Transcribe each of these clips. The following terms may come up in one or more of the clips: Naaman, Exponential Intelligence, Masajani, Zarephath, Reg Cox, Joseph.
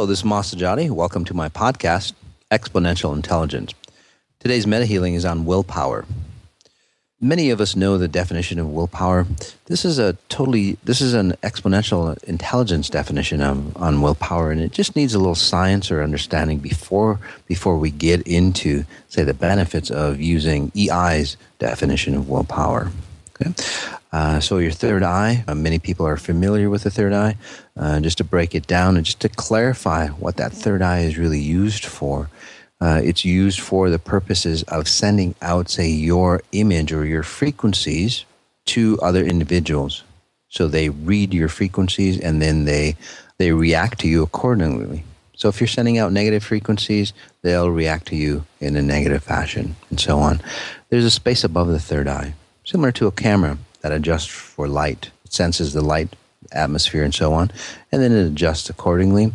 Hello, this is Masajani. Welcome to my podcast, Exponential Intelligence. Today's meta-healing is on willpower. Many of us know the definition of willpower. This is an exponential intelligence definition on willpower, and it just needs a little science or understanding before we get into, say, the benefits of using EI's definition of willpower. Okay. So your third eye, many people are familiar with the third eye. Just to break it down and just to clarify what that third eye is really used for, it's used for the purposes of sending out, say, your image or your frequencies to other individuals. So they read your frequencies and then they react to you accordingly. So if you're sending out negative frequencies, they'll react to you in a negative fashion and so on. There's a space above the third eye, similar to a camera that adjusts for light. It senses the light, atmosphere, and so on, and then it adjusts accordingly.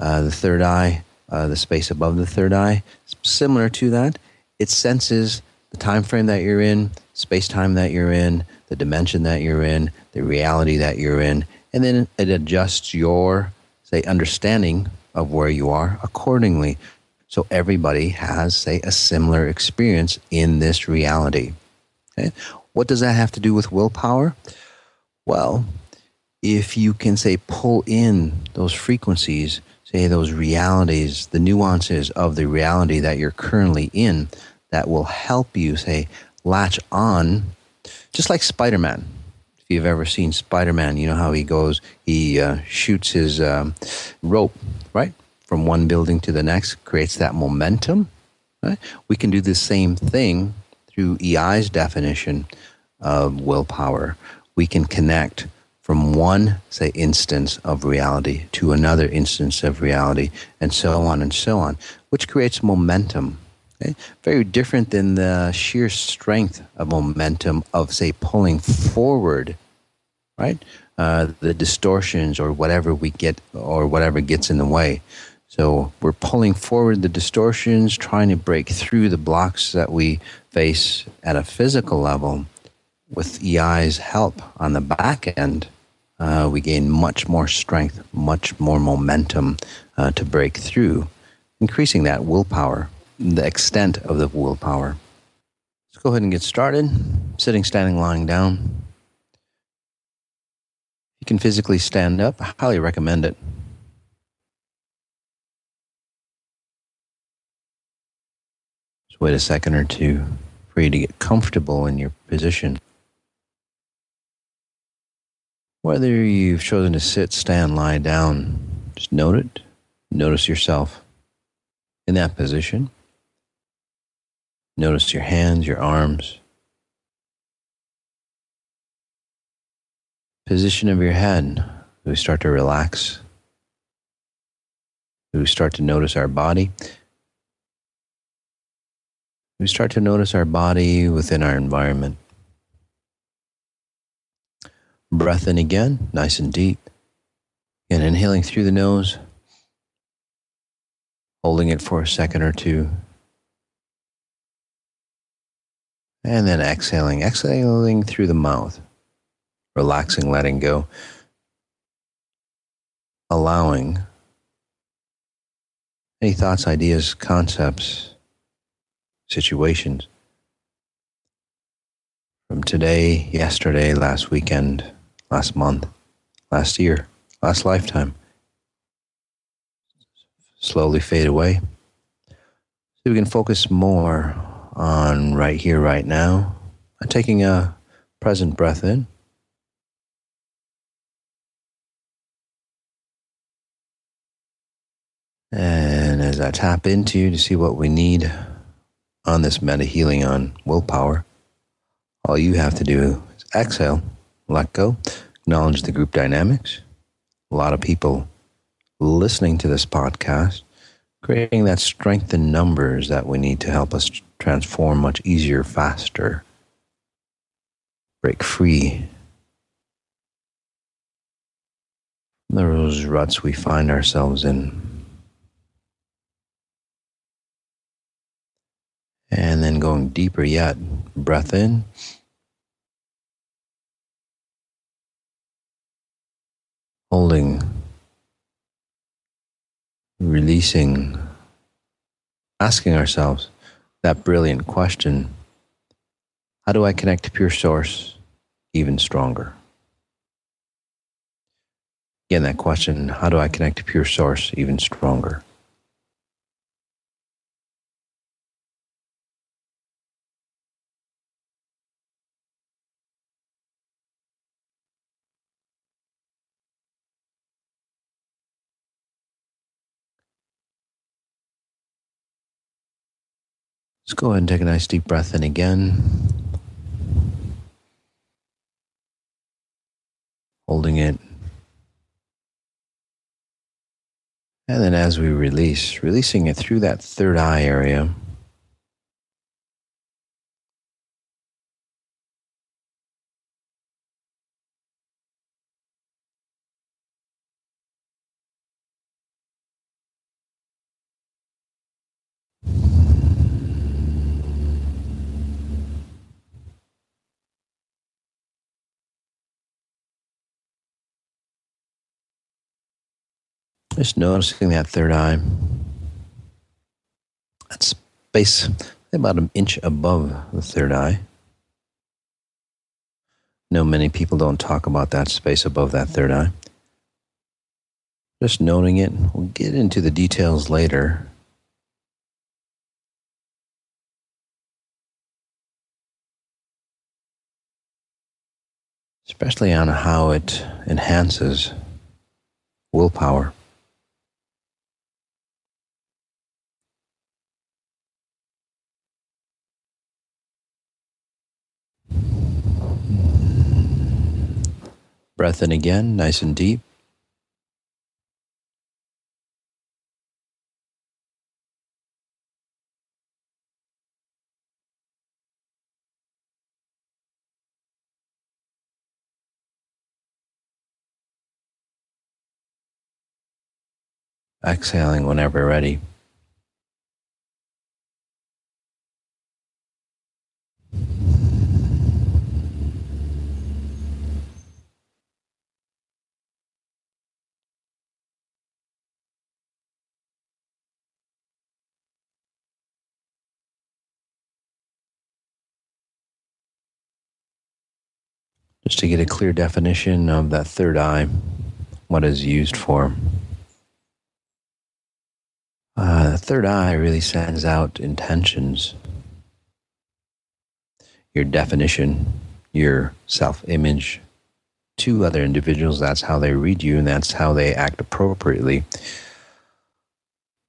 The third eye, the space above the third eye, similar to that. It senses the time frame that you're in, space-time that you're in, the dimension that you're in, the reality that you're in, and then it adjusts your, say, understanding of where you are accordingly. So everybody has, say, a similar experience in this reality. Okay? What does that have to do with willpower? Well, if you can, say, pull in those frequencies, say those realities, the nuances of the reality that you're currently in, that will help you, say, latch on, just like Spider-Man. If you've ever seen Spider-Man, you know how he goes, he shoots his rope, right, from one building to the next, creates that momentum, right? We can do the same thing through EI's definition of willpower. We can connect from one, say, instance of reality to another instance of reality, and so on, which creates momentum. Okay? Very different than the sheer strength of momentum of, say, pulling forward, right? The distortions or whatever we get or whatever gets in the way. So we're pulling forward the distortions, trying to break through the blocks that we face at a physical level. With EI's help on the back end, we gain much more strength, much more momentum to break through, increasing that willpower, the extent of the willpower. Let's go ahead and get started. Sitting, standing, lying down. You can physically stand up. I highly recommend it. Just wait a second or two for you to get comfortable in your position. Whether you've chosen to sit, stand, lie down, just note it. Notice yourself in that position. Notice your hands, your arms. Position of your head. Do we start to relax? Do we start to notice our body? Do we start to notice our body within our environment? Breath in again, nice and deep. And inhaling through the nose, holding it for a second or two. And then exhaling through the mouth. Relaxing, letting go. Allowing any thoughts, ideas, concepts, situations from today, yesterday, last weekend, last month, last year, last lifetime. Slowly fade away. So we can focus more on right here, right now. I'm taking a present breath in. And as I tap into you to see what we need on this meta healing on willpower, all you have to do is exhale, let go, acknowledge the group dynamics. A lot of people listening to this podcast, creating that strength in numbers that we need to help us transform much easier, faster, break free from those ruts we find ourselves in. And then going deeper yet, breath in. Holding releasing, asking ourselves that brilliant question, how do I connect to pure source even stronger? Again, that question, how do I connect to pure source even stronger? Let's go ahead and take a nice deep breath in again. Holding it. And then as we release, releasing it through that third eye area. Just noticing that third eye, that space about an inch above the third eye. No, many people don't talk about that space above that third eye. Just noting it. We'll get into the details later. Especially on how it enhances willpower. Breath in again, nice and deep. Exhaling whenever ready. Just to get a clear definition of that third eye, what is used for. The third eye really sends out intentions. Your definition, your self-image to other individuals, that's how they read you and that's how they act appropriately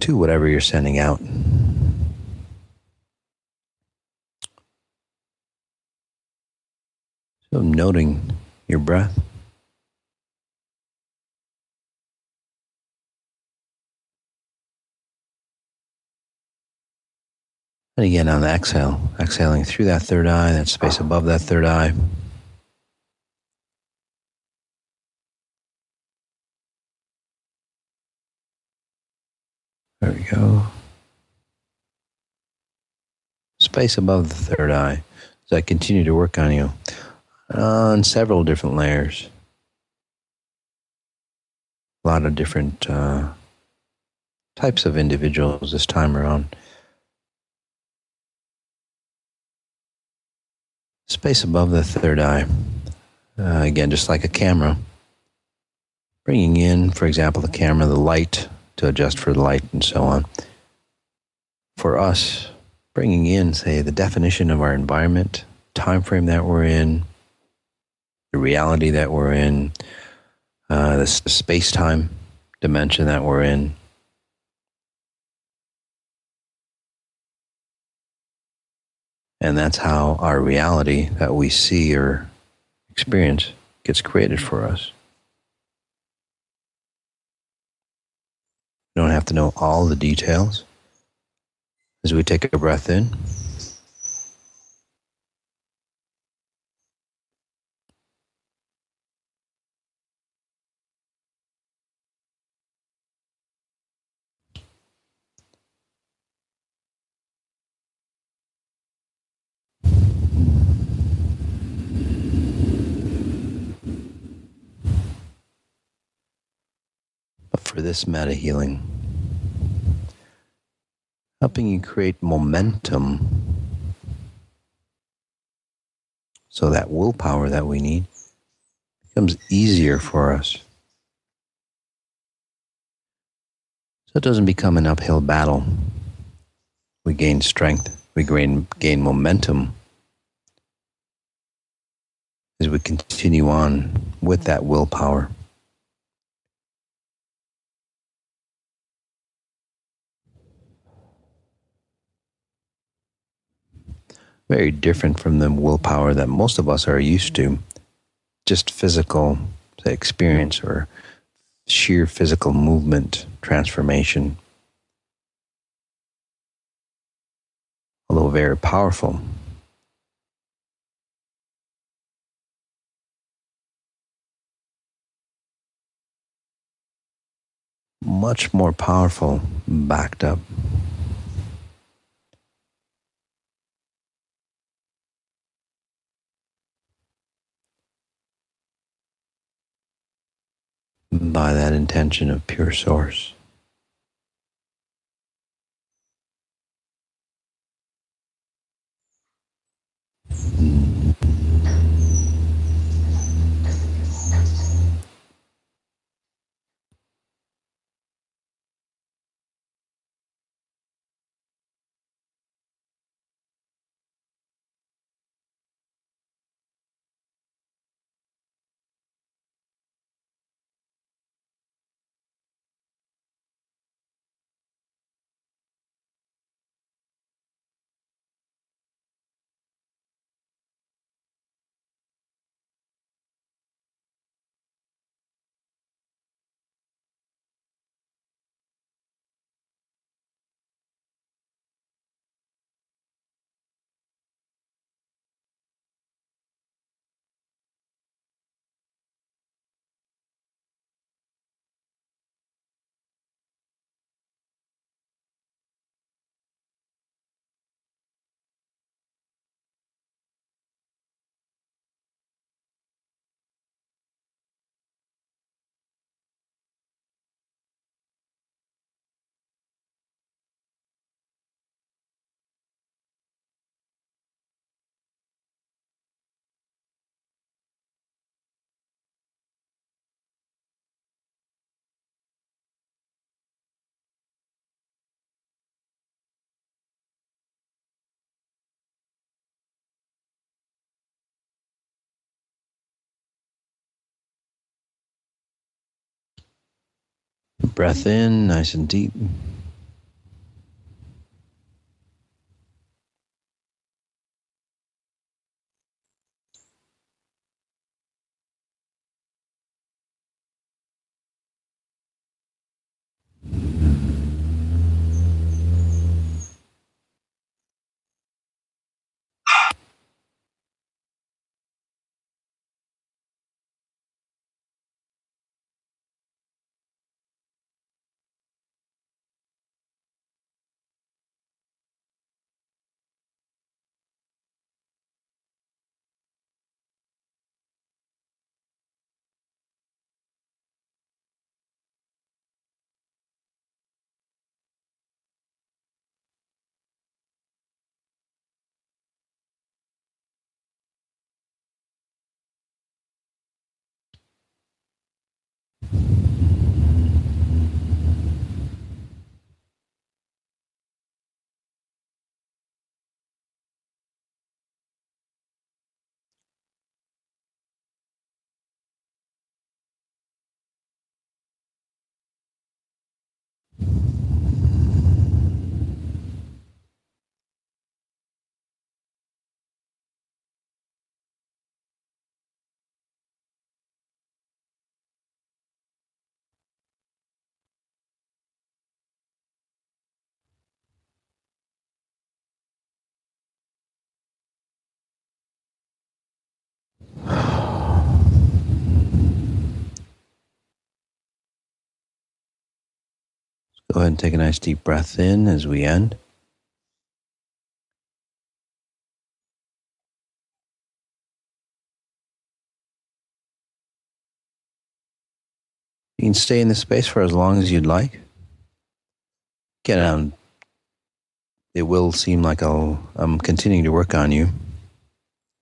to whatever you're sending out. So noting your breath. And again on the exhale, exhaling through that third eye, that space above that third eye. There we go. Space above the third eye as I continue to work on you. On several different layers. A lot of different types of individuals this time around. Space above the third eye. Again, just like a camera. Bringing in, for example, the camera, the light, to adjust for the light and so on. For us, bringing in, say, the definition of our environment, time frame that we're in, the reality that we're in, the space-time dimension that we're in. And that's how our reality that we see or experience gets created for us. You don't have to know all the details. As we take a breath in, for this meta healing. helping you create momentum. So that willpower that we need becomes easier for us. So it doesn't become an uphill battle. We gain strength, we gain momentum as we continue on with that willpower. Very different from the willpower that most of us are used to. Just physical experience or sheer physical movement transformation. Although very powerful. Much more powerful, backed up. By that intention of pure source. Breath in, nice and deep. Go ahead and take a nice deep breath in as we end. You can stay in this space for as long as you'd like. Get out and it will seem like I'm continuing to work on you.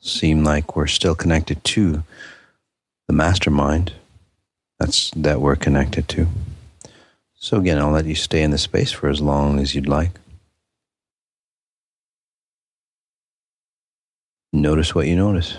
Seem like we're still connected to the mastermind that we're connected to. So again, I'll let you stay in the space for as long as you'd like. Notice what you notice.